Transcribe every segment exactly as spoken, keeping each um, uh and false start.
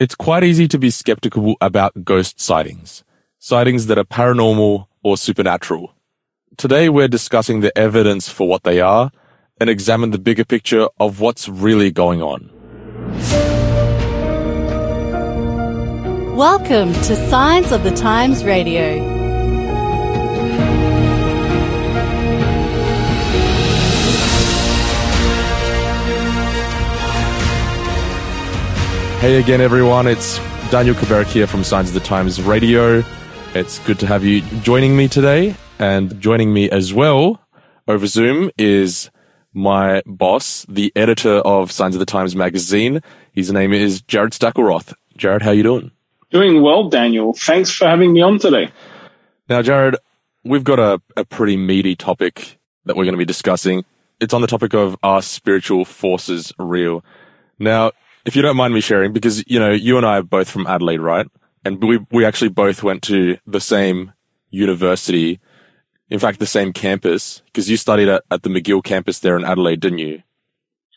It's quite easy to be skeptical about ghost sightings, sightings that are paranormal or supernatural. Today we're discussing the evidence for what they are and examine the bigger picture of what's really going on. Welcome to Signs of the Times Radio. Hey again, everyone. It's Daniel Kaberek here from Signs of the Times Radio. It's good to have you joining me today. And joining me as well over Zoom is my boss, the editor of Signs of the Times magazine. His name is Jared Stackelroth. Jared, how you doing? Doing well, Daniel. Thanks for having me on today. Now, Jared, we've got a, a pretty meaty topic that we're going to be discussing. It's on the topic of, are spiritual forces real? Now, if you don't mind me sharing, because, you know, you and I are both from Adelaide, right? And we we actually both went to the same university, in fact, the same campus, because you studied at, at the Magill campus there in Adelaide, didn't you?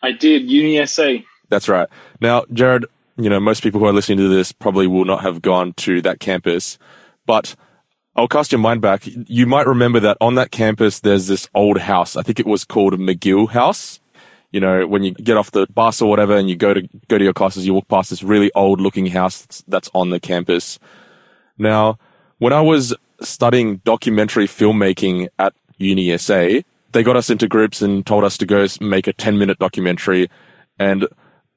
I did, UniSA. That's right. Now, Jared, you know, most people who are listening to this probably will not have gone to that campus, but I'll cast your mind back. You might remember that on that campus, there's this old house. I think it was called Magill House. You know, when you get off the bus or whatever and you go to go to your classes, you walk past this really old looking house that's on the campus. Now, when I was studying documentary filmmaking at UniSA, they got us into groups and told us to go make a ten minute documentary. And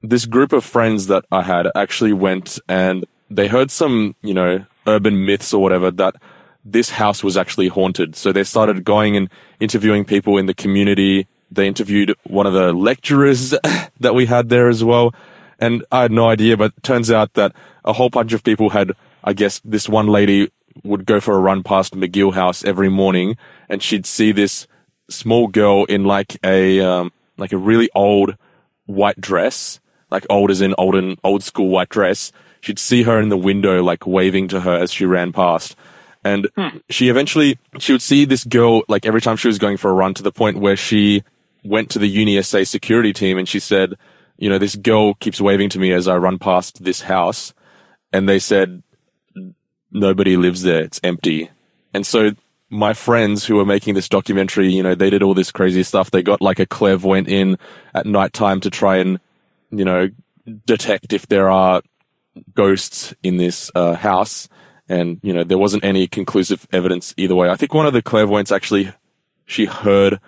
this group of friends that I had actually went and they heard some, you know, urban myths or whatever that this house was actually haunted. So they started going and interviewing people in the community. They interviewed one of the lecturers that we had there as well. And I had no idea, but it turns out that a whole bunch of people had, I guess this one lady would go for a run past Magill House every morning and she'd see this small girl in like a, um, like a really old white dress, like old as in olden, old school white dress. She'd see her in the window, like waving to her as she ran past. And hmm. she eventually, she would see this girl like every time she was going for a run, to the point where she went to the UniSA security team and she said, you know, this girl keeps waving to me as I run past this house. And they said, nobody lives there. It's empty. And so my friends who were making this documentary, you know, they did all this crazy stuff. They got like a clairvoyant in at nighttime to try and, you know, detect if there are ghosts in this uh, house. And, you know, there wasn't any conclusive evidence either way. I think one of the clairvoyants actually, she heard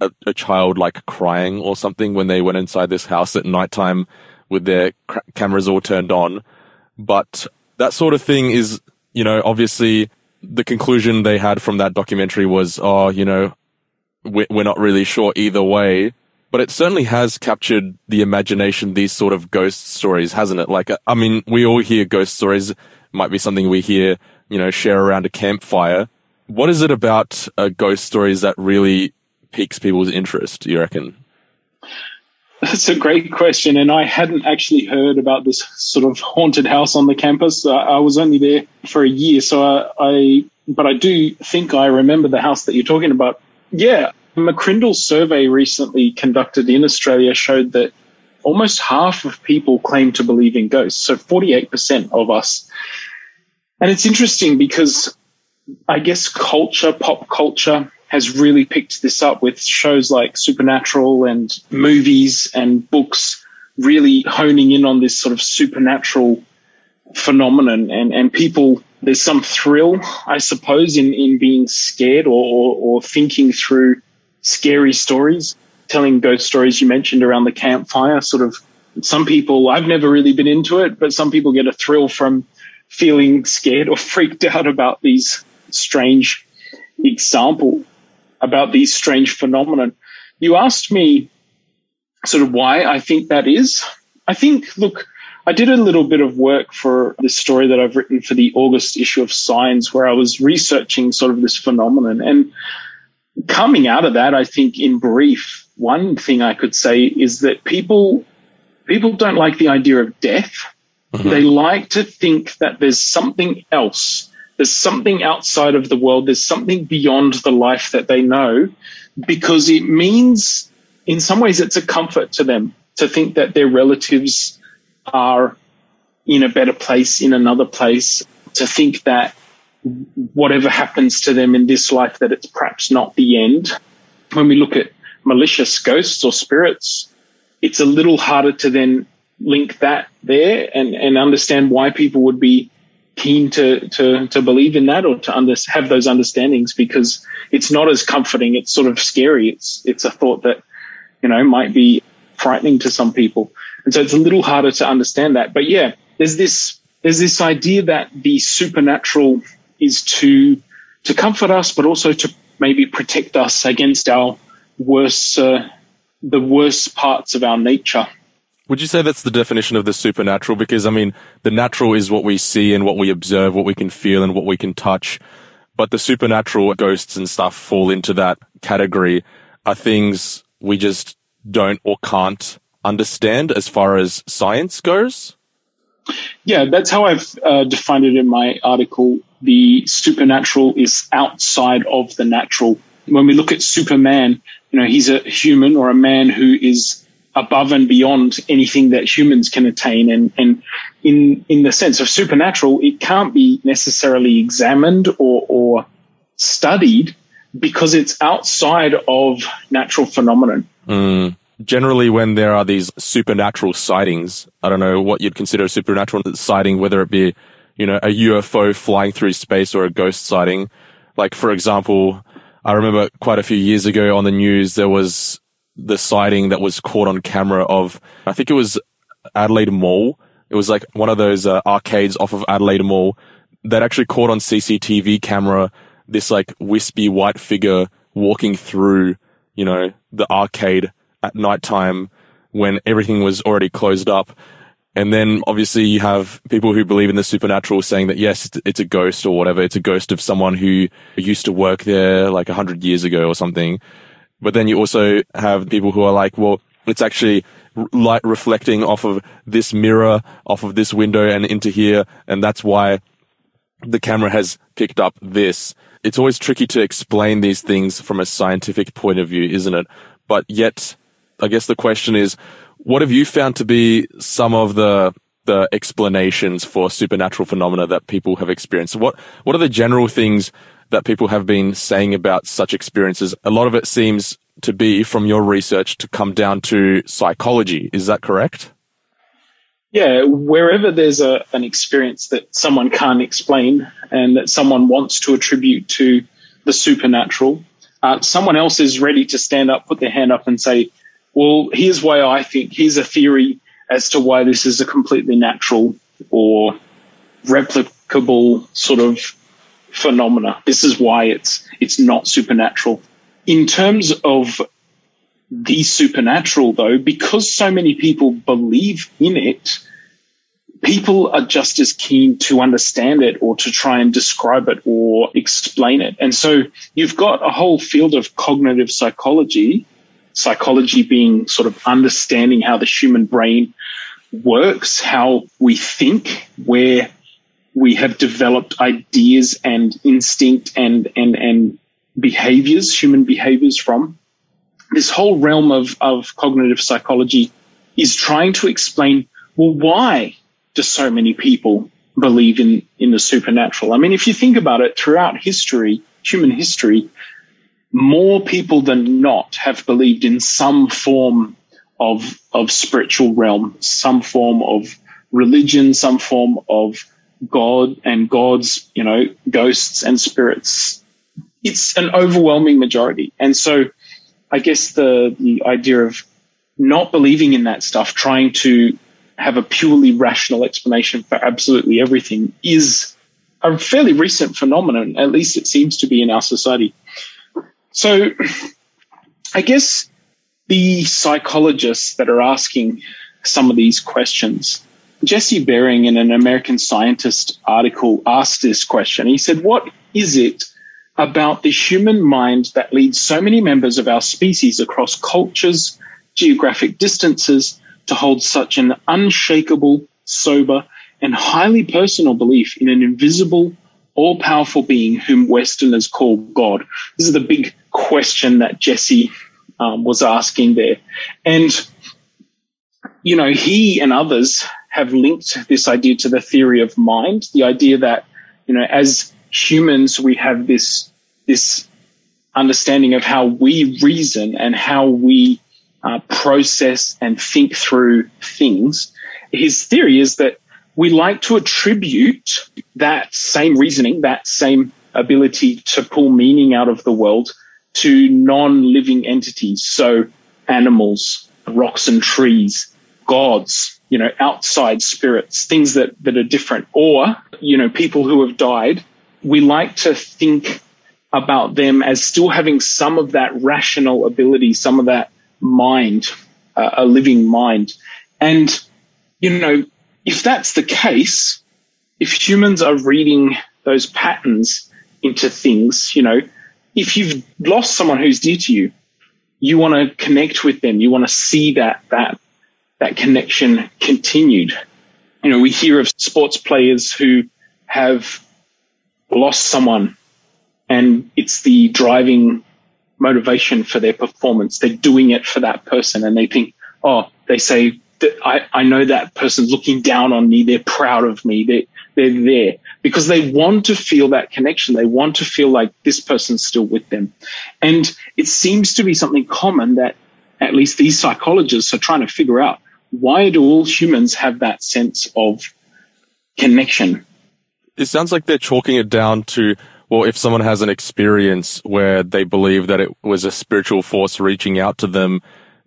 A, a child like crying or something when they went inside this house at nighttime with their cr- cameras all turned on. But that sort of thing is, you know, obviously the conclusion they had from that documentary was, oh, you know, we- we're not really sure either way. But it certainly has captured the imagination, these sort of ghost stories, hasn't it? Like, I mean, we all hear ghost stories. It might be something we hear, you know, share around a campfire. What is it about uh, ghost stories that really piques people's interest, do you reckon? That's a great question, and I hadn't actually heard about this sort of haunted house on the campus. Uh, I was only there for a year, so I, I, but I do think I remember the house that you're talking about. Yeah, McCrindle's survey recently conducted in Australia showed that almost half of people claim to believe in ghosts, so forty-eight percent of us. And it's interesting because I guess culture, pop culture, has really picked this up with shows like Supernatural and movies and books really honing in on this sort of supernatural phenomenon. And, and people, there's some thrill, I suppose, in, in being scared or, or, or thinking through scary stories, telling ghost stories you mentioned around the campfire. Sort of some people, I've never really been into it, but some people get a thrill from feeling scared or freaked out about these strange example about these strange phenomenon. You asked me sort of why I think that is. I think, look, I did a little bit of work for this story that I've written for the August issue of Signs, where I was researching sort of this phenomenon. And coming out of that, I think in brief, one thing I could say is that people people don't like the idea of death. Mm-hmm. They like to think that there's something else. There's something outside of the world. There's something beyond the life that they know, because it means in some ways it's a comfort to them to think that their relatives are in a better place, in another place, to think that whatever happens to them in this life, that it's perhaps not the end. When we look at malicious ghosts or spirits, it's a little harder to then link that there and, and understand why people would be keen to, to, to believe in that or to under, have those understandings, because it's not as comforting. It's sort of scary. It's, it's a thought that, you know, might be frightening to some people. And so it's a little harder to understand that. But yeah, there's this, there's this idea that the supernatural is to, to comfort us, but also to maybe protect us against our worst, uh, the worst parts of our nature. Would you say that's the definition of the supernatural? Because, I mean, the natural is what we see and what we observe, what we can feel and what we can touch. But the supernatural, ghosts and stuff, fall into that category, are things we just don't or can't understand as far as science goes? Yeah, that's how I've uh, defined it in my article. The supernatural is outside of the natural. When we look at Superman, you know, he's a human or a man who is above and beyond anything that humans can attain. And, and in, in the sense of supernatural, it can't be necessarily examined or, or studied because it's outside of natural phenomenon. Mm. Generally, when there are these supernatural sightings, I don't know what you'd consider a supernatural sighting, whether it be, you know, a U F O flying through space or a ghost sighting. Like, for example, I remember quite a few years ago on the news, there was the sighting that was caught on camera of, I think it was Adelaide Mall. It was like one of those uh, arcades off of Adelaide Mall that actually caught on C C T V camera this like wispy white figure walking through, you know, the arcade at nighttime when everything was already closed up. And then obviously you have people who believe in the supernatural saying that, yes, it's a ghost or whatever. It's a ghost of someone who used to work there like a hundred years ago or something. But then you also have people who are like, well, it's actually light reflecting off of this mirror, off of this window and into here. And that's why the camera has picked up this. It's always tricky to explain these things from a scientific point of view, isn't it? But yet, I guess the question is, what have you found to be some of the the explanations for supernatural phenomena that people have experienced? What what are the general things that people have been saying about such experiences? A lot of it seems to be, from your research, to come down to psychology. Is that correct? Yeah, wherever there's a, an experience that someone can't explain and that someone wants to attribute to the supernatural, uh, someone else is ready to stand up, put their hand up and say, well, here's why I think, here's a theory as to why this is a completely natural or replicable sort of phenomena. This is why it's it's not supernatural. In terms of the supernatural, though, because so many people believe in it, people are just as keen to understand it or to try and describe it or explain it. And so you've got a whole field of cognitive psychology, psychology being sort of understanding how the human brain works, how we think, where we have developed ideas and instinct and, and, and behaviors, human behaviors from. This whole realm of, of cognitive psychology is trying to explain, well, why do so many people believe in, in the supernatural? I mean, if you think about it, throughout history, human history, more people than not have believed in some form of, of spiritual realm, some form of religion, some form of God and God's, you know, ghosts and spirits. It's an overwhelming majority. And so I guess the, the idea of not believing in that stuff, trying to have a purely rational explanation for absolutely everything, is a fairly recent phenomenon. At least it seems to be in our society. So I guess the psychologists that are asking some of these questions, Jesse Bering, in an American Scientist article, asked this question. He said, what is it about the human mind that leads so many members of our species across cultures, geographic distances, to hold such an unshakable, sober, and highly personal belief in an invisible, all-powerful being whom Westerners call God? This is the big question that Jesse um, was asking there. And, you know, he and others have linked this idea to the theory of mind, the idea that, you know, as humans, we have this, this understanding of how we reason and how we uh, process and think through things. His theory is that we like to attribute that same reasoning, that same ability to pull meaning out of the world to non-living entities. So animals, rocks and trees, gods, you know, outside spirits, things that, that are different, or, you know, people who have died. We like to think about them as still having some of that rational ability, some of that mind, uh, a living mind. And, you know, if that's the case, if humans are reading those patterns into things, you know, if you've lost someone who's dear to you, you want to connect with them. You want to see that, that, that connection continued. You know, we hear of sports players who have lost someone, and it's the driving motivation for their performance. They're doing it for that person, and they think, oh, they say, I, I know that person's looking down on me. They're proud of me. They, they're there because they want to feel that connection. They want to feel like this person's still with them. And it seems to be something common that at least these psychologists are trying to figure out. Why do all humans have that sense of connection? It sounds like they're chalking it down to, well, if someone has an experience where they believe that it was a spiritual force reaching out to them,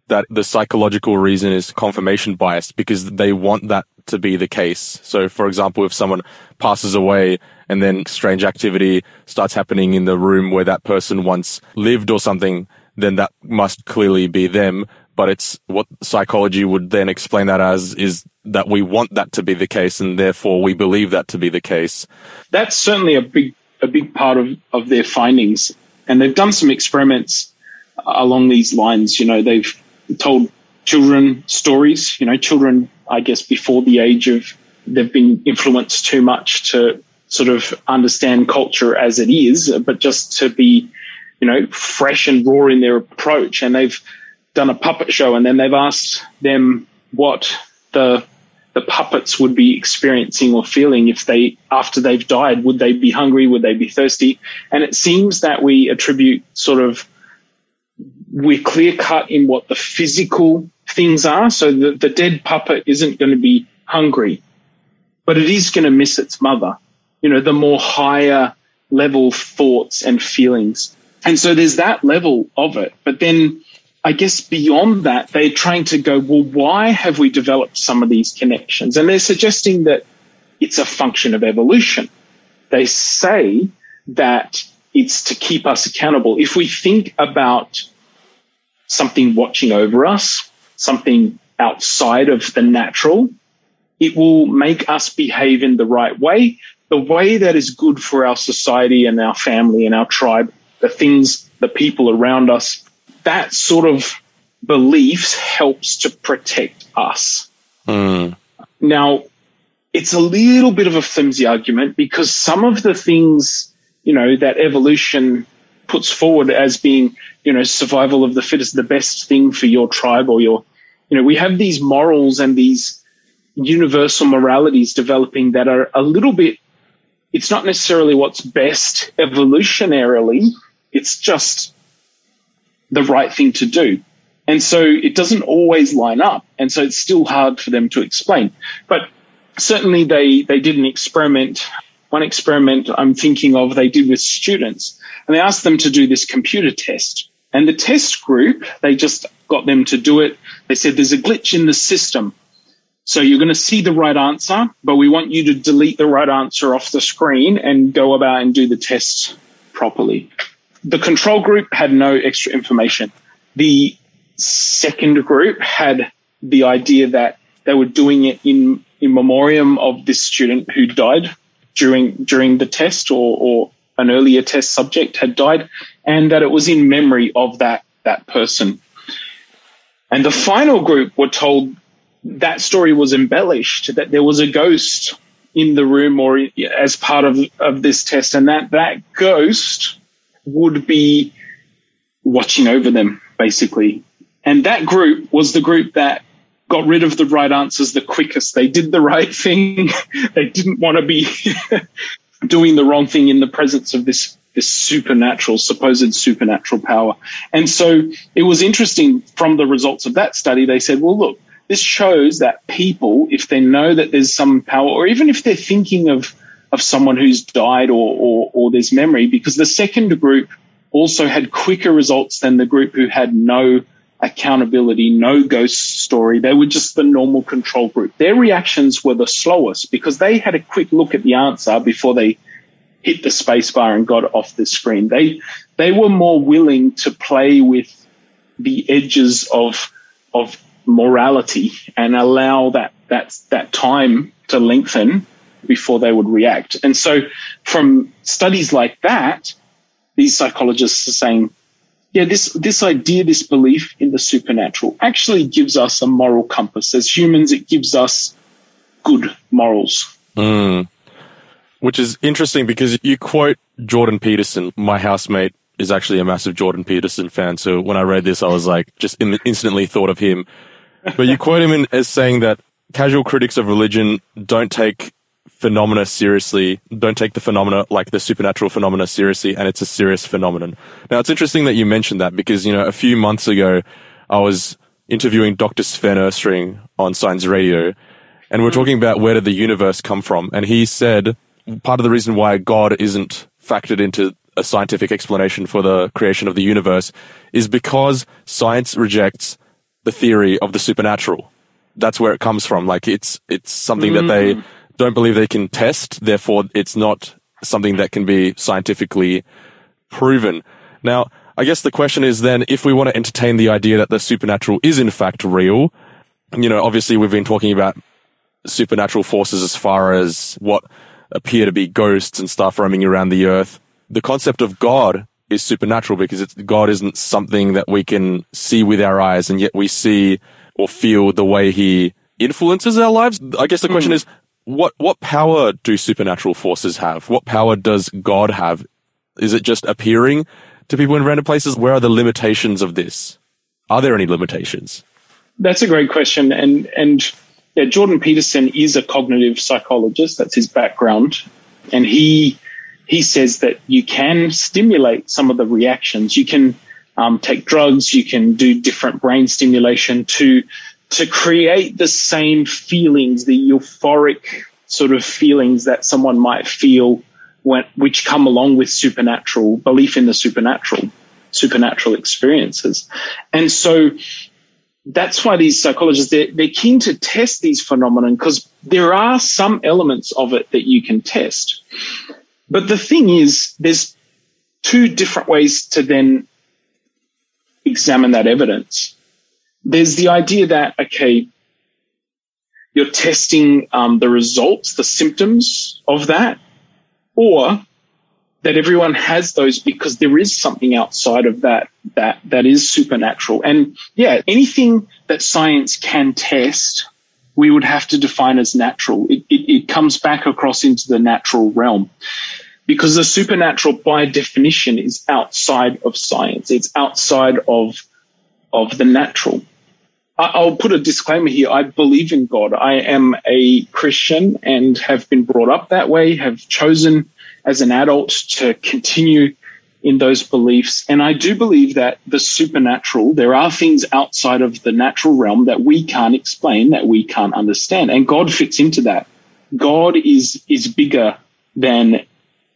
that the psychological reason is confirmation bias because they want that to be the case. So, for example, if someone passes away and then strange activity starts happening in the room where that person once lived or something, then that must clearly be them. But it's what psychology would then explain that as is that we want that to be the case, and therefore we believe that to be the case. That's certainly a big, a big part of, of their findings. And they've done some experiments along these lines. You know, they've told children stories, you know, children, I guess, before the age of, they've been influenced too much to sort of understand culture as it is, but just to be, you know, fresh and raw in their approach. And they've done a puppet show, and then they've asked them what the the puppets would be experiencing or feeling if they, after they've died. Would they be hungry? Would they be thirsty? And it seems that we attribute sort of, we're clear cut in what the physical things are. So the, the dead puppet isn't going to be hungry, but it is going to miss its mother, you know, the more higher level thoughts and feelings. And so there's that level of it. But then I guess beyond that, they're trying to go, well, why have we developed some of these connections? And they're suggesting that it's a function of evolution. They say that it's to keep us accountable. If we think about something watching over us, something outside of the natural, it will make us behave in the right way, the way that is good for our society and our family and our tribe, the things, the people around us. That sort of beliefs helps to protect us. Mm. Now, it's a little bit of a flimsy argument because some of the things, you know, that evolution puts forward as being, you know, survival of the fittest, the best thing for your tribe or your, you know, we have these morals and these universal moralities developing that are a little bit, it's not necessarily what's best evolutionarily, it's just the right thing to do. And so it doesn't always line up. And so it's still hard for them to explain. But certainly they, they did an experiment. One experiment I'm thinking of they did with students, and they asked them to do this computer test. And the test group, they just got them to do it. They said, there's a glitch in the system. So you're going to see the right answer, but we want you to delete the right answer off the screen and go about and do the test properly. The control group had no extra information. The second group had the idea that they were doing it in, in memoriam of this student who died during during the test, or, or an earlier test subject had died, and that it was in memory of that, that person. And the final group were told that story was embellished, that there was a ghost in the room or as part of, of this test, and that that ghost would be watching over them, basically. And that group was the group that got rid of the right answers the quickest. They did the right thing. They didn't want to be doing the wrong thing in the presence of this, this supernatural, supposed supernatural power. And so it was interesting from the results of that study. They said, well, look, this shows that people, if they know that there's some power, or even if they're thinking of, of someone who's died or, or, or there's memory, because the second group also had quicker results than the group who had no accountability, no ghost story. They were just the normal control group. Their reactions were the slowest because they had a quick look at the answer before they hit the space bar and got off the screen. They, they were more willing to play with the edges of, of morality and allow that, that, that time to lengthen before they would react. And so from studies like that, these psychologists are saying, yeah, this, this idea, this belief in the supernatural actually gives us a moral compass. As humans, it gives us good morals. Mm. Which is interesting because you quote Jordan Peterson. My housemate is actually a massive Jordan Peterson fan. So when I read this, I was like, just in- instantly thought of him. But you quote him in, as saying that casual critics of religion don't take phenomena seriously, don't take the phenomena, like the supernatural phenomena, seriously, and it's a serious phenomenon. Now, it's interesting that you mentioned that because, you know, a few months ago, I was interviewing Doctor Sven Erstring on Science Radio, and we we're talking about where did the universe come from, and he said part of the reason why God isn't factored into a scientific explanation for the creation of the universe is because science rejects the theory of the supernatural. That's where it comes from. Like, it's it's something mm. that they don't believe they can test, therefore it's not something that can be scientifically proven. Now, I guess the question is then, if we want to entertain the idea that the supernatural is in fact real, you know, obviously we've been talking about supernatural forces as far as what appear to be ghosts and stuff roaming around the earth. The concept of God is supernatural because it's, God isn't something that we can see with our eyes, and yet we see or feel the way he influences our lives. I guess the question mm. is, What what power do supernatural forces have? What power does God have? Is it just appearing to people in random places? Where are the limitations of this? Are there any limitations? That's a great question. And and yeah, Jordan Peterson is a cognitive psychologist. That's his background. And he he says that you can stimulate some of the reactions. You can um, take drugs. You can do different brain stimulation to to create the same feelings, the euphoric sort of feelings that someone might feel when, which come along with supernatural belief in the supernatural, supernatural experiences. And so that's why these psychologists, they're, they're keen to test these phenomena because there are some elements of it that you can test. But the thing is, there's two different ways to then examine that evidence. There's the idea that, okay, you're testing um, the results, the symptoms of that, or that everyone has those because there is something outside of that that that is supernatural. And, yeah, anything that science can test, we would have to define as natural. It, it, it comes back across into the natural realm because the supernatural, by definition, is outside of science. It's outside of, of the natural. I'll put a disclaimer here. I believe in God. I am a Christian and have been brought up that way, have chosen as an adult to continue in those beliefs. And I do believe that the supernatural, there are things outside of the natural realm that we can't explain, that we can't understand. And God fits into that. God is, is bigger than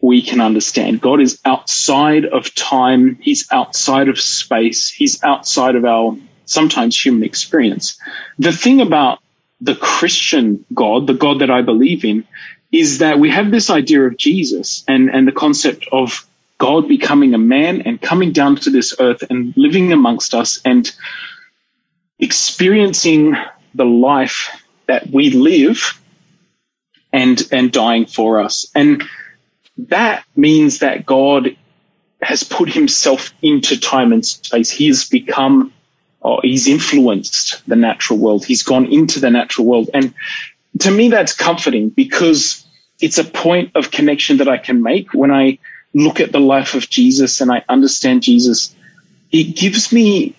we can understand. God is outside of time. He's outside of space. He's outside of our sometimes human experience. The thing about the Christian God, the God that I believe in, is that we have this idea of Jesus and, and the concept of God becoming a man and coming down to this earth and living amongst us and experiencing the life that we live and, and dying for us. And that means that God has put himself into time and space. He has become Oh, he's influenced the natural world. He's gone into the natural world. And to me, that's comforting because it's a point of connection that I can make when I look at the life of Jesus and I understand Jesus. It gives me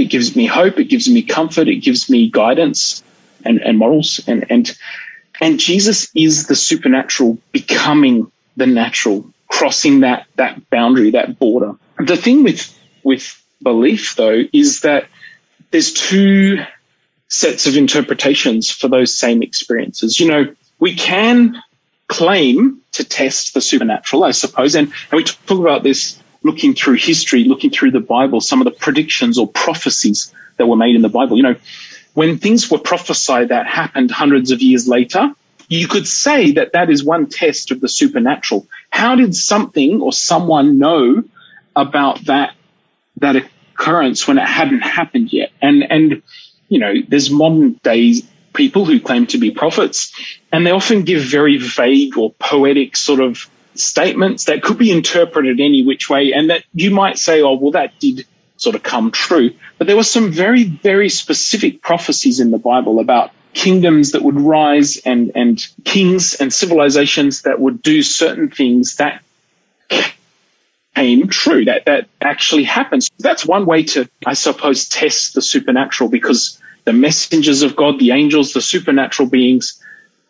It gives me hope. It gives me comfort. It gives me guidance and, and morals. And, and, and Jesus is the supernatural becoming the natural, crossing that, that boundary, that border. The thing with, with belief, though, is that there's two sets of interpretations for those same experiences. You know, we can claim to test the supernatural, I suppose. And, and we talk about this looking through history, looking through the Bible, some of the predictions or prophecies that were made in the Bible. You know, when things were prophesied that happened hundreds of years later, you could say that that is one test of the supernatural. How did something or someone know about that, that occurrence when it hadn't happened yet? And, and, you know, there's modern day people who claim to be prophets, and they often give very vague or poetic sort of statements that could be interpreted any which way, and that you might say, oh, well, that did sort of come true. But there were some very, very specific prophecies in the Bible about kingdoms that would rise and, and kings and civilizations that would do certain things that came true, that, that actually happened. So that's one way to, I suppose, test the supernatural, because the messengers of God, the angels, the supernatural beings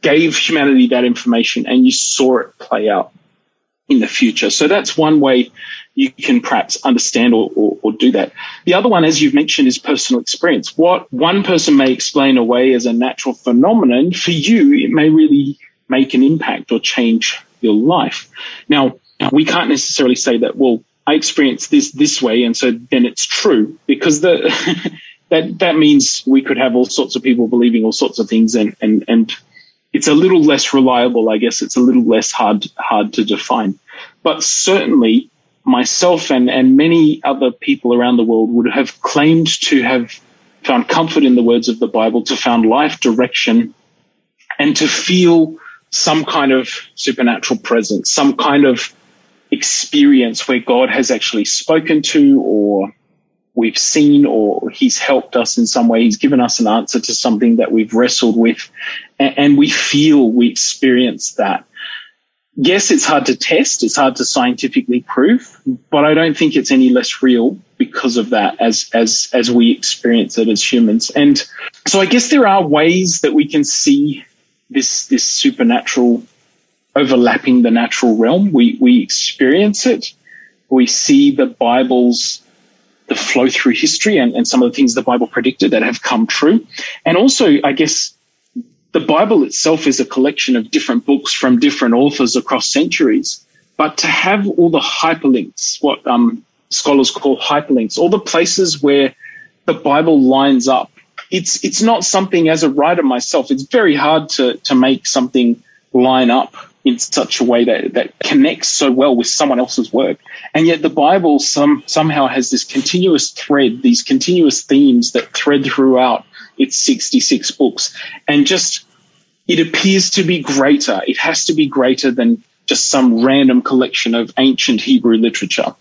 gave humanity that information, and you saw it play out in the future. So that's one way you can perhaps understand or, or, or do that. The other one, as you've mentioned, is personal experience. What one person may explain away as a natural phenomenon, for you, it may really make an impact or change your life. Now, we can't necessarily say that, well, I experienced this this way, and so then it's true, because the that that means we could have all sorts of people believing all sorts of things, and and and it's a little less reliable, I guess. It's a little less hard hard to define. But certainly myself and and many other people around the world would have claimed to have found comfort in the words of the Bible, to found life direction, and to feel some kind of supernatural presence, some kind of experience where God has actually spoken to, or we've seen, or he's helped us in some way. He's given us an answer to something that we've wrestled with, and, and we feel, we experience that. Yes, it's hard to test. It's hard to scientifically prove, but I don't think it's any less real because of that, as, as, as we experience it as humans. And so I guess there are ways that we can see this, this supernatural overlapping the natural realm. We, we experience it. We see the Bible's, the flow through history, and, and some of the things the Bible predicted that have come true. And also, I guess, the Bible itself is a collection of different books from different authors across centuries. But to have all the hyperlinks, what um, scholars call hyperlinks, all the places where the Bible lines up, it's it's not something, as a writer myself, it's very hard to, to make something line up in such a way that, that connects so well with someone else's work. And yet the Bible some, somehow has this continuous thread, these continuous themes that thread throughout its sixty-six books. And just, it appears to be greater. It has to be greater than just some random collection of ancient Hebrew literature.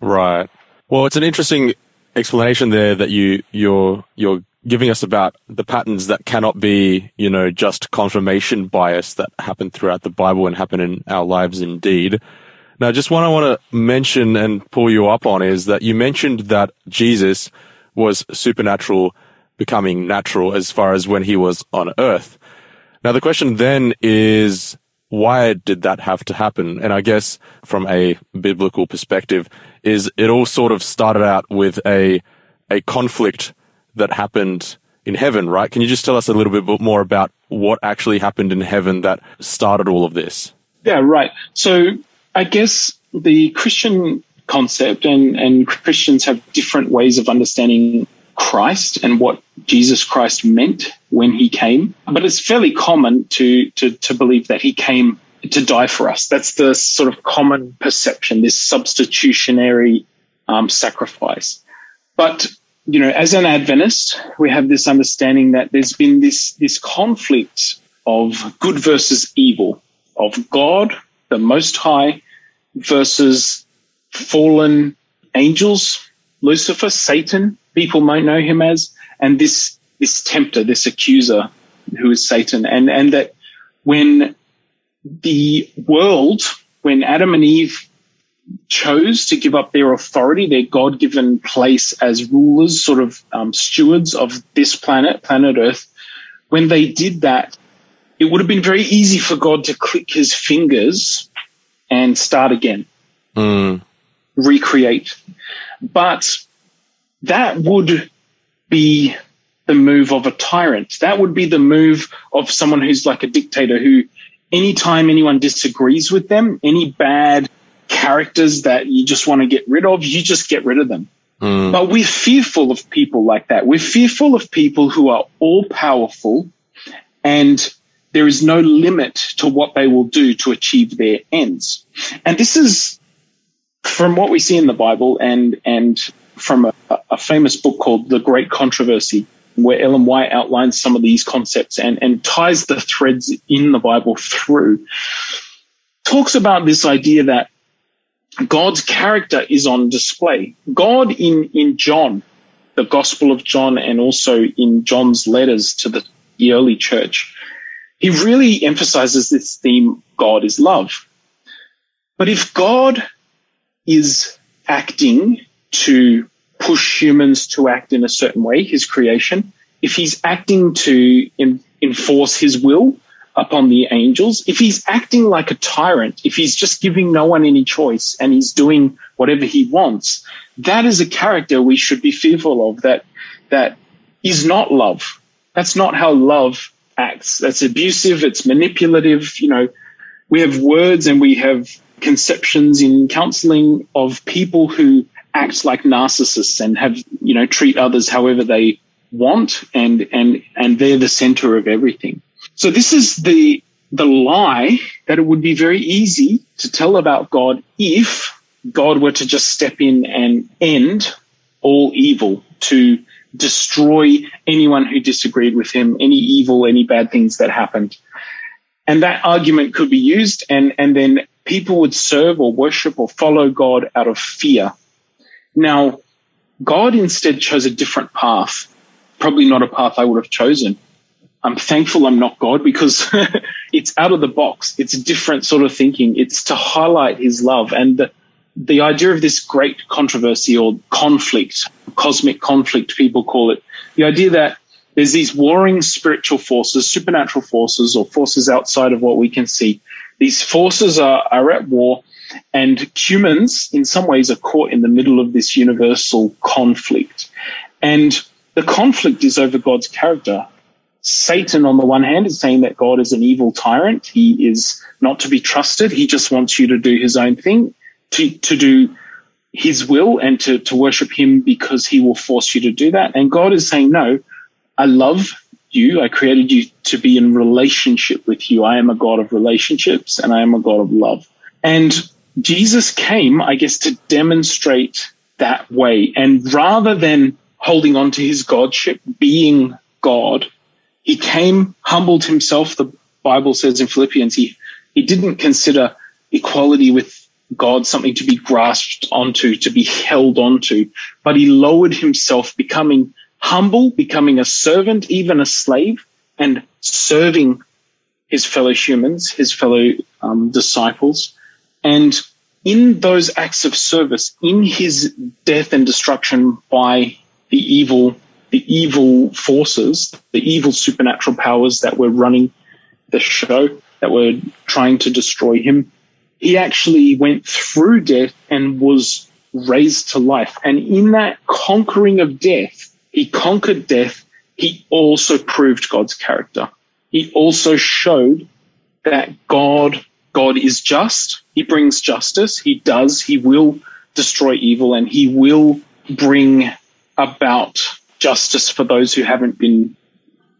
Right. Well, it's an interesting explanation there that you, you're, you're, giving us about the patterns that cannot be, you know, just confirmation bias that happen throughout the Bible and happen in our lives indeed. Now, just one I want to mention and pull you up on is that you mentioned that Jesus was supernatural becoming natural as far as when he was on earth. Now, the question then is, why did that have to happen? And I guess from a biblical perspective, is it all sort of started out with a, a conflict that happened in heaven, right? Can you just tell us a little bit more about what actually happened in heaven that started all of this? Yeah, right. So I guess the Christian concept, and, and Christians have different ways of understanding Christ and what Jesus Christ meant when he came. But it's fairly common to, to, to believe that he came to die for us. That's the sort of common perception, this substitutionary um, sacrifice. But you know, as an Adventist, we have this understanding that there's been this, this conflict of good versus evil, of God, the Most High, versus fallen angels, Lucifer, Satan, people might know him as, and this, this tempter, this accuser who is Satan. And, and that when the world, when Adam and Eve chose to give up their authority, their God-given place as rulers, sort of um, stewards of this planet, planet Earth, when they did that, it would have been very easy for God to click his fingers and start again, mm. recreate. But that would be the move of a tyrant. That would be the move of someone who's like a dictator who, anytime anyone disagrees with them, any bad characters that you just want to get rid of, you just get rid of them. Mm. But we're fearful of people like that. We're fearful of people who are all-powerful, and there is no limit to what they will do to achieve their ends. And this is from what we see in the Bible and and from a, a famous book called The Great Controversy, where Ellen White outlines some of these concepts and, and ties the threads in the Bible through, talks about this idea that God's character is on display. God in, in John, the Gospel of John, and also in John's letters to the, the early church, he really emphasizes this theme, God is love. But if God is acting to push humans to act in a certain way, his creation, if he's acting to in, enforce his will upon the angels, if he's acting like a tyrant, if he's just giving no one any choice and he's doing whatever he wants, that is a character we should be fearful of, that that is not love. That's not how love acts. That's abusive, it's manipulative. You know, we have words and we have conceptions in counseling of people who act like narcissists and have, you know, treat others however they want, and and and they're the center of everything. So this is the the lie that it would be very easy to tell about God if God were to just step in and end all evil, to destroy anyone who disagreed with him, any evil, any bad things that happened. And that argument could be used, and and then people would serve or worship or follow God out of fear. Now, God instead chose a different path, probably not a path I would have chosen. I'm thankful I'm not God, because it's out of the box. It's a different sort of thinking. It's to highlight his love. And the, the idea of this great controversy or conflict, cosmic conflict, people call it, the idea that there's these warring spiritual forces, supernatural forces, or forces outside of what we can see. These forces are, are at war. And humans, in some ways, are caught in the middle of this universal conflict. And the conflict is over God's character. Satan, on the one hand, is saying that God is an evil tyrant. He is not to be trusted. He just wants you to do his own thing, to, to do his will, and to, to worship him because he will force you to do that. And God is saying, no, I love you. I created you to be in relationship with you. I am a God of relationships, and I am a God of love. And Jesus came, I guess, to demonstrate that way. And rather than holding on to his godship, being God, he came, humbled himself. The Bible says in Philippians, he, he didn't consider equality with God something to be grasped onto, to be held onto, but he lowered himself, becoming humble, becoming a servant, even a slave, and serving his fellow humans, his fellow um, disciples. And in those acts of service, in his death and destruction by the evil, the evil forces, the evil supernatural powers that were running the show, that were trying to destroy him, he actually went through death and was raised to life. And in that conquering of death, he conquered death. He also proved God's character. He also showed that God God is just. He brings justice. He does. He will destroy evil, and he will bring about justice for those who haven't been,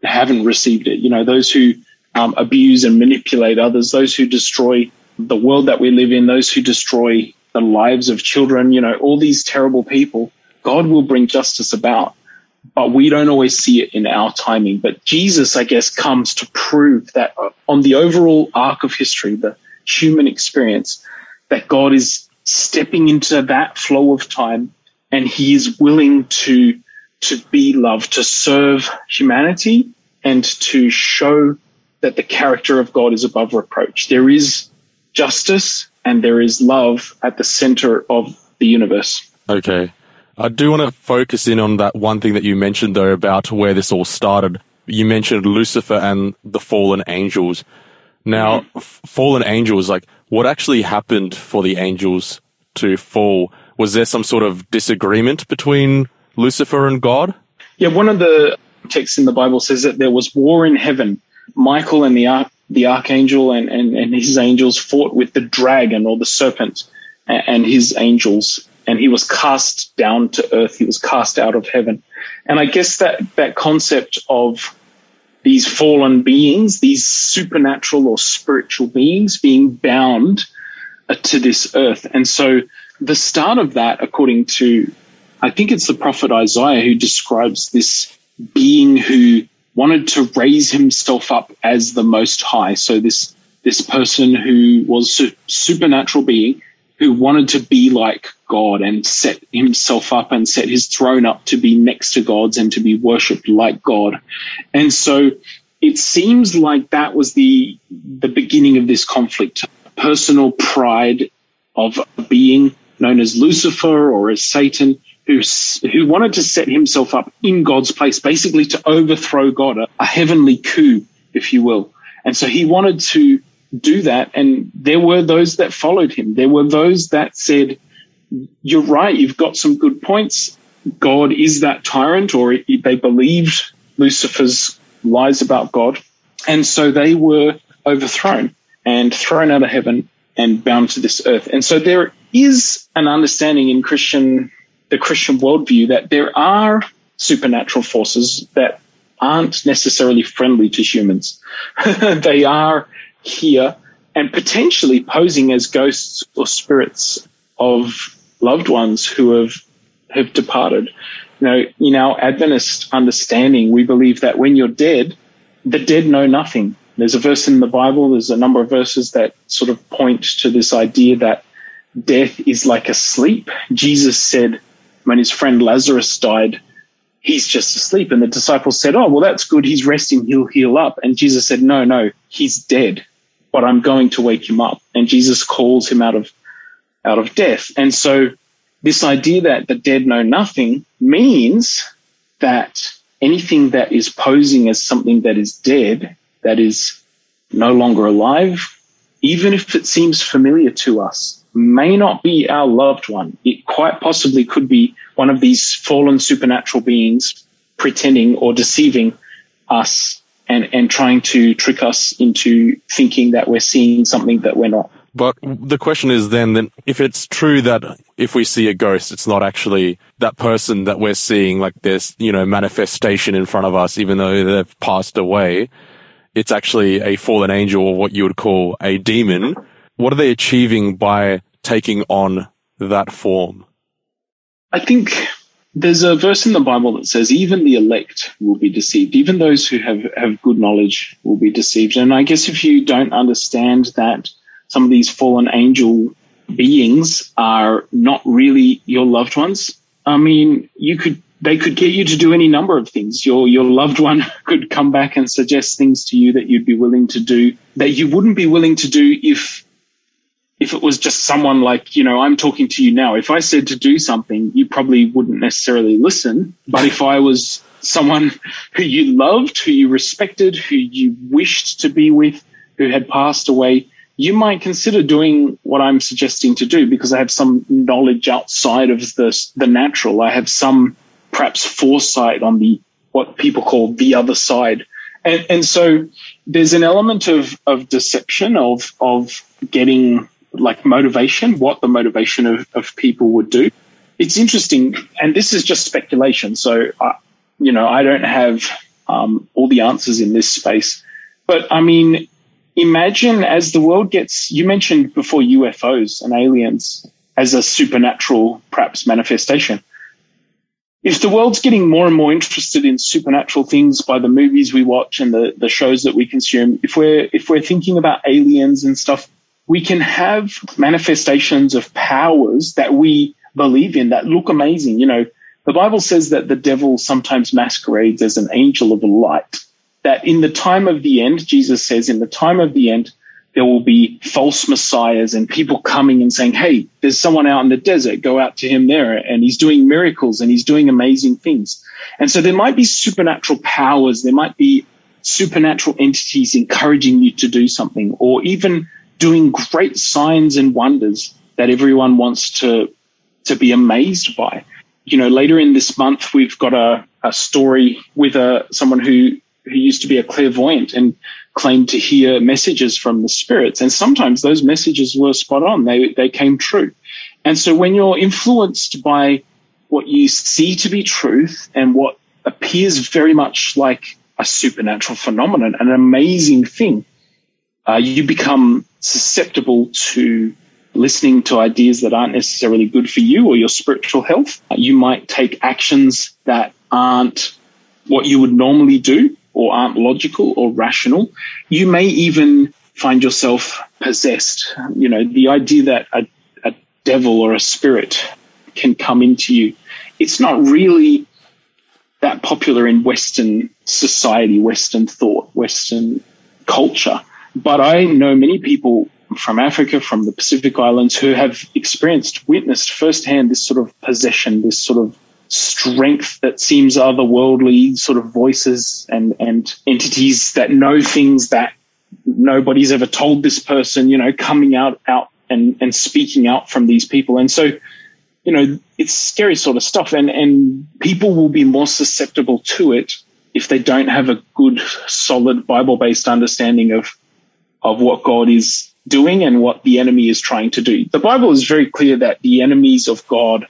haven't received it. You know, those who um, abuse and manipulate others, those who destroy the world that we live in, those who destroy the lives of children, you know, all these terrible people, God will bring justice about. But we don't always see it in our timing. But Jesus, I guess, comes to prove that on the overall arc of history, the human experience, that God is stepping into that flow of time, and he is willing to to be love, to serve humanity, and to show that the character of God is above reproach. There is justice, and there is love at the center of the universe. Okay. I do want to focus in on that one thing that you mentioned, though, about where this all started. You mentioned Lucifer and the fallen angels. Now, mm-hmm. f- fallen angels, like, what actually happened for the angels to fall? Was there some sort of disagreement between Lucifer and God? Yeah, one of the texts in the Bible says that there was war in heaven. Michael and the ar- the archangel and, and, and his angels fought with the dragon or the serpent and, and his angels, and he was cast down to earth. He was cast out of heaven. And I guess that, that concept of these fallen beings, these supernatural or spiritual beings being bound uh, to this earth. And so the start of that, according to, I think it's the prophet Isaiah who describes this being who wanted to raise himself up as the Most High. So this, this person who was a supernatural being who wanted to be like God and set himself up and set his throne up to be next to God's and to be worshipped like God. And so it seems like that was the the beginning of this conflict, personal pride of a being known as Lucifer or as Satan, who who wanted to set himself up in God's place, basically to overthrow God, a, a heavenly coup, if you will. And so he wanted to do that, and there were those that followed him. There were those that said, you're right, you've got some good points. God is that tyrant, or it, they believed Lucifer's lies about God. And so they were overthrown and thrown out of heaven and bound to this earth. And so there is an understanding in Christian, the Christian worldview, that there are supernatural forces that aren't necessarily friendly to humans. They are here and potentially posing as ghosts or spirits of loved ones who have have departed. You know, in our Adventist understanding, we believe that when you're dead, the dead know nothing. There's a verse in the Bible, there's a number of verses that sort of point to this idea that death is like a sleep. Jesus said when his friend Lazarus died, he's just asleep. And the disciples said, oh, well, that's good. He's resting. He'll heal up. And Jesus said, no, no, he's dead, but I'm going to wake him up. And Jesus calls him out of out of death. And so this idea that the dead know nothing means that anything that is posing as something that is dead, that is no longer alive, even if it seems familiar to us, may not be our loved one. It quite possibly could be one of these fallen supernatural beings pretending or deceiving us and, and trying to trick us into thinking that we're seeing something that we're not. But the question is then, then, if it's true that if we see a ghost, it's not actually that person that we're seeing, like this, you know, manifestation in front of us, even though they've passed away, it's actually a fallen angel or what you would call a demon. What are they achieving by taking on that form? I think there's a verse in the Bible that says, even the elect will be deceived. Even those who have, have good knowledge will be deceived. And I guess if you don't understand that some of these fallen angel beings are not really your loved ones, I mean, you could they could get you to do any number of things. Your your loved one could come back and suggest things to you that you'd be willing to do that you wouldn't be willing to do if if it was just someone like, you know, I'm talking to you now. If I said to do something, you probably wouldn't necessarily listen. But if I was someone who you loved, who you respected, who you wished to be with, who had passed away, you might consider doing what I'm suggesting to do because I have some knowledge outside of the, the natural. I have some perhaps foresight on the what people call the other side. And, and so there's an element of, of deception, of, of getting like motivation, what the motivation of, of people would do. It's interesting, and this is just speculation. So, I, you know, I don't have um, all the answers in this space. But, I mean, imagine as the world gets, you mentioned before U F Os and aliens as a supernatural perhaps manifestation. If the world's getting more and more interested in supernatural things by the movies we watch and the, the shows that we consume, if we're, if we're thinking about aliens and stuff, we can have manifestations of powers that we believe in that look amazing. You know, the Bible says that the devil sometimes masquerades as an angel of light. That in the time of the end, Jesus says, in the time of the end, there will be false messiahs and people coming and saying, hey, there's someone out in the desert, go out to him there, and he's doing miracles and he's doing amazing things. And so there might be supernatural powers. There might be supernatural entities encouraging you to do something, or even doing great signs and wonders that everyone wants to to be amazed by. You know, later in this month, we've got a, a story with a, someone who, who used to be a clairvoyant and claimed to hear messages from the spirits. And sometimes those messages were spot on. They, they came true. And so when you're influenced by what you see to be truth and what appears very much like a supernatural phenomenon, an amazing thing, uh, you become susceptible to listening to ideas that aren't necessarily good for you or your spiritual health. You might take actions that aren't what you would normally do or aren't logical or rational. You may even find yourself possessed. You know, the idea that a, a devil or a spirit can come into you, it's not really that popular in Western society, Western thought, Western culture. But I know many people from Africa, from the Pacific Islands, who have experienced, witnessed firsthand this sort of possession, this sort of strength that seems otherworldly, sort of voices and, and entities that know things that nobody's ever told this person, you know, coming out, out and, and speaking out from these people. And so, you know, it's scary sort of stuff, and, and people will be more susceptible to it if they don't have a good, solid, Bible-based understanding of of what God is doing and what the enemy is trying to do. The Bible is very clear that the enemies of God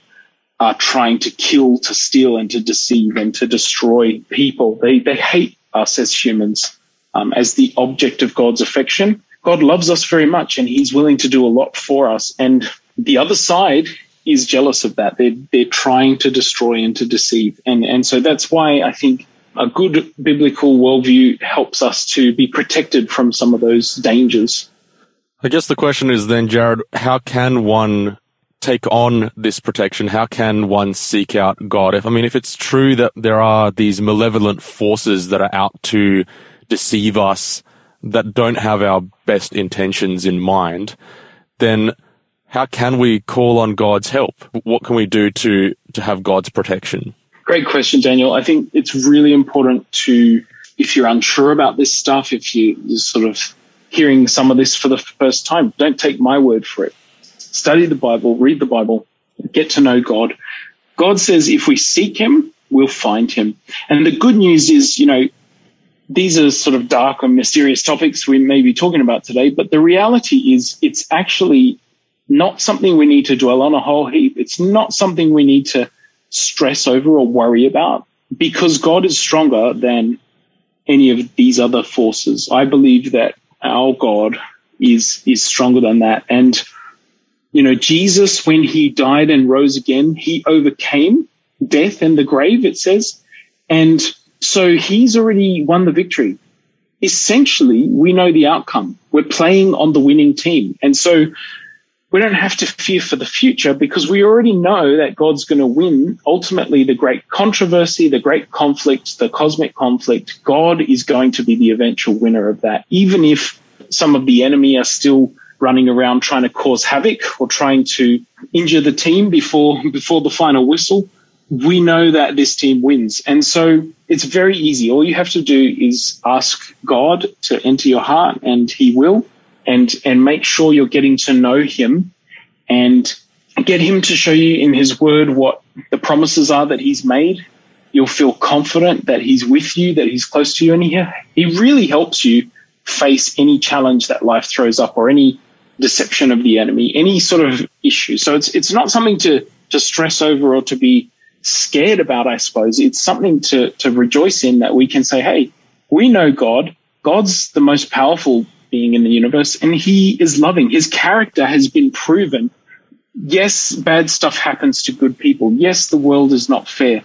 are trying to kill, to steal, and to deceive, and to destroy people. They they hate us as humans, um, as the object of God's affection. God loves us very much, and he's willing to do a lot for us. And the other side is jealous of that. They're, they're trying to destroy and to deceive. And, and so that's why I think a good biblical worldview helps us to be protected from some of those dangers. I guess the question is then, Jared, how can one take on this protection? How can one seek out God? If, I mean, if it's true that there are these malevolent forces that are out to deceive us, that don't have our best intentions in mind, then how can we call on God's help? What can we do to, to have God's protection? Great question, Daniel. I think it's really important to, if you're unsure about this stuff, if you, you're sort of hearing some of this for the first time, don't take my word for it. Study the Bible, read the Bible, get to know God. God says if we seek him, we'll find him. And the good news is, you know, these are sort of dark and mysterious topics we may be talking about today, but the reality is it's actually not something we need to dwell on a whole heap. It's not something we need to stress over or worry about, because God is stronger than any of these other forces. I believe that our God is is stronger than that. And you know, Jesus, when he died and rose again, he overcame death and the grave, it says. And so he's already won the victory. Essentially, we know the outcome. We're playing on the winning team. And so we don't have to fear for the future, because we already know that God's going to win. Ultimately, the great controversy, the great conflict, the cosmic conflict, God is going to be the eventual winner of that, even if some of the enemy are still running around trying to cause havoc or trying to injure the team before before the final whistle. We know that this team wins. And so it's very easy. All you have to do is ask God to enter your heart, and he will, and and make sure you're getting to know him, and get him to show you in his word what the promises are that he's made. You'll feel confident that he's with you, that he's close to you, and he, he really helps you face any challenge that life throws up, or any deception of the enemy, any sort of issue. So it's it's not something to, to stress over or to be scared about, I suppose. It's something to, to rejoice in, that we can say, hey, we know God. God's the most powerful being in the universe, and he is loving. His character has been proven. Yes, bad stuff happens to good people. Yes, the world is not fair.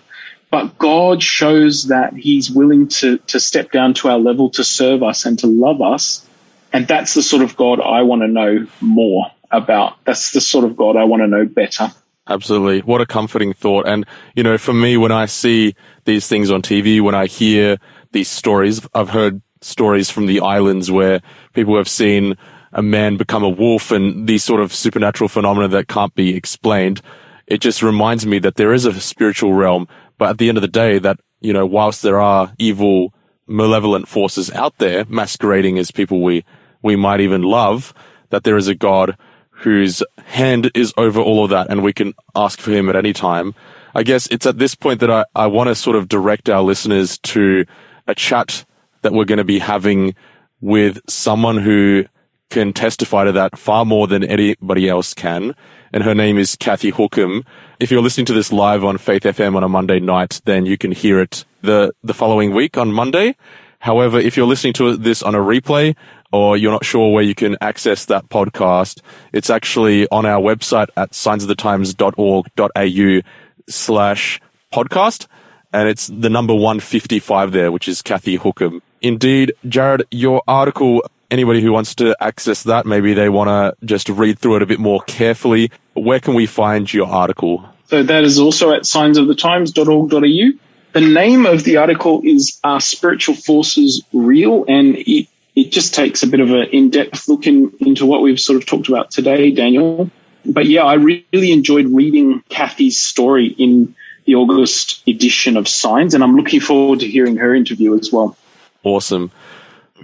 But God shows that he's willing to, to step down to our level, to serve us and to love us. And that's the sort of God I want to know more about. That's the sort of God I want to know better. Absolutely. What a comforting thought. And, you know, for me, when I see these things on T V, when I hear these stories, I've heard stories from the islands where people have seen a man become a wolf and these sort of supernatural phenomena that can't be explained. It just reminds me that there is a spiritual realm, but at the end of the day, that, you know, whilst there are evil, malevolent forces out there masquerading as people we, we might even love, that there is a God whose hand is over all of that, and we can ask for him at any time. I guess it's at this point that I, I want to sort of direct our listeners to a chat that we're going to be having with someone who can testify to that far more than anybody else can. And her name is Kathy Hookham. If you're listening to this live on Faith F M on a Monday night, then you can hear it the, the following week on Monday. However, if you're listening to this on a replay or you're not sure where you can access that podcast, it's actually on our website at signs of the times dot org dot a u slash podcast. And it's the number one fifty-five there, which is Kathy Hookham. Indeed, Jared, your article, anybody who wants to access that, maybe they want to just read through it a bit more carefully. Where can we find your article? So that is also at signs of the times dot org dot a u. The name of the article is Are Spiritual Forces Real? And it, it just takes a bit of an in-depth look in, into what we've sort of talked about today, Daniel. But yeah, I really enjoyed reading Kathy's story in the August edition of Signs, and I'm looking forward to hearing her interview as well. Awesome.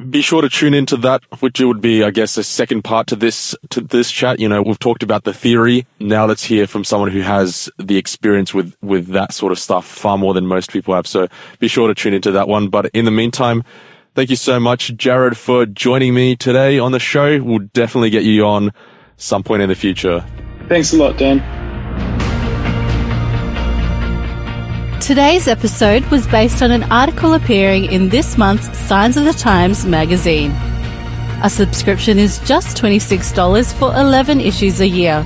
Be sure to tune into that, which would be, I guess, a second part to this to this chat. You know, we've talked about the theory. Now let's hear from someone who has the experience with, with that sort of stuff far more than most people have. So be sure to tune into that one. But in the meantime, thank you so much, Jared, for joining me today on the show. We'll definitely get you on some point in the future. Thanks a lot, Dan. Today's episode was based on an article appearing in this month's Signs of the Times magazine. A subscription is just twenty-six dollars for eleven issues a year.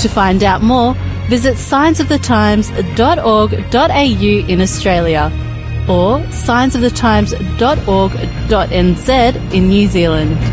To find out more, visit signs of the times dot org dot a u in Australia or signs of the times dot org dot n z in New Zealand.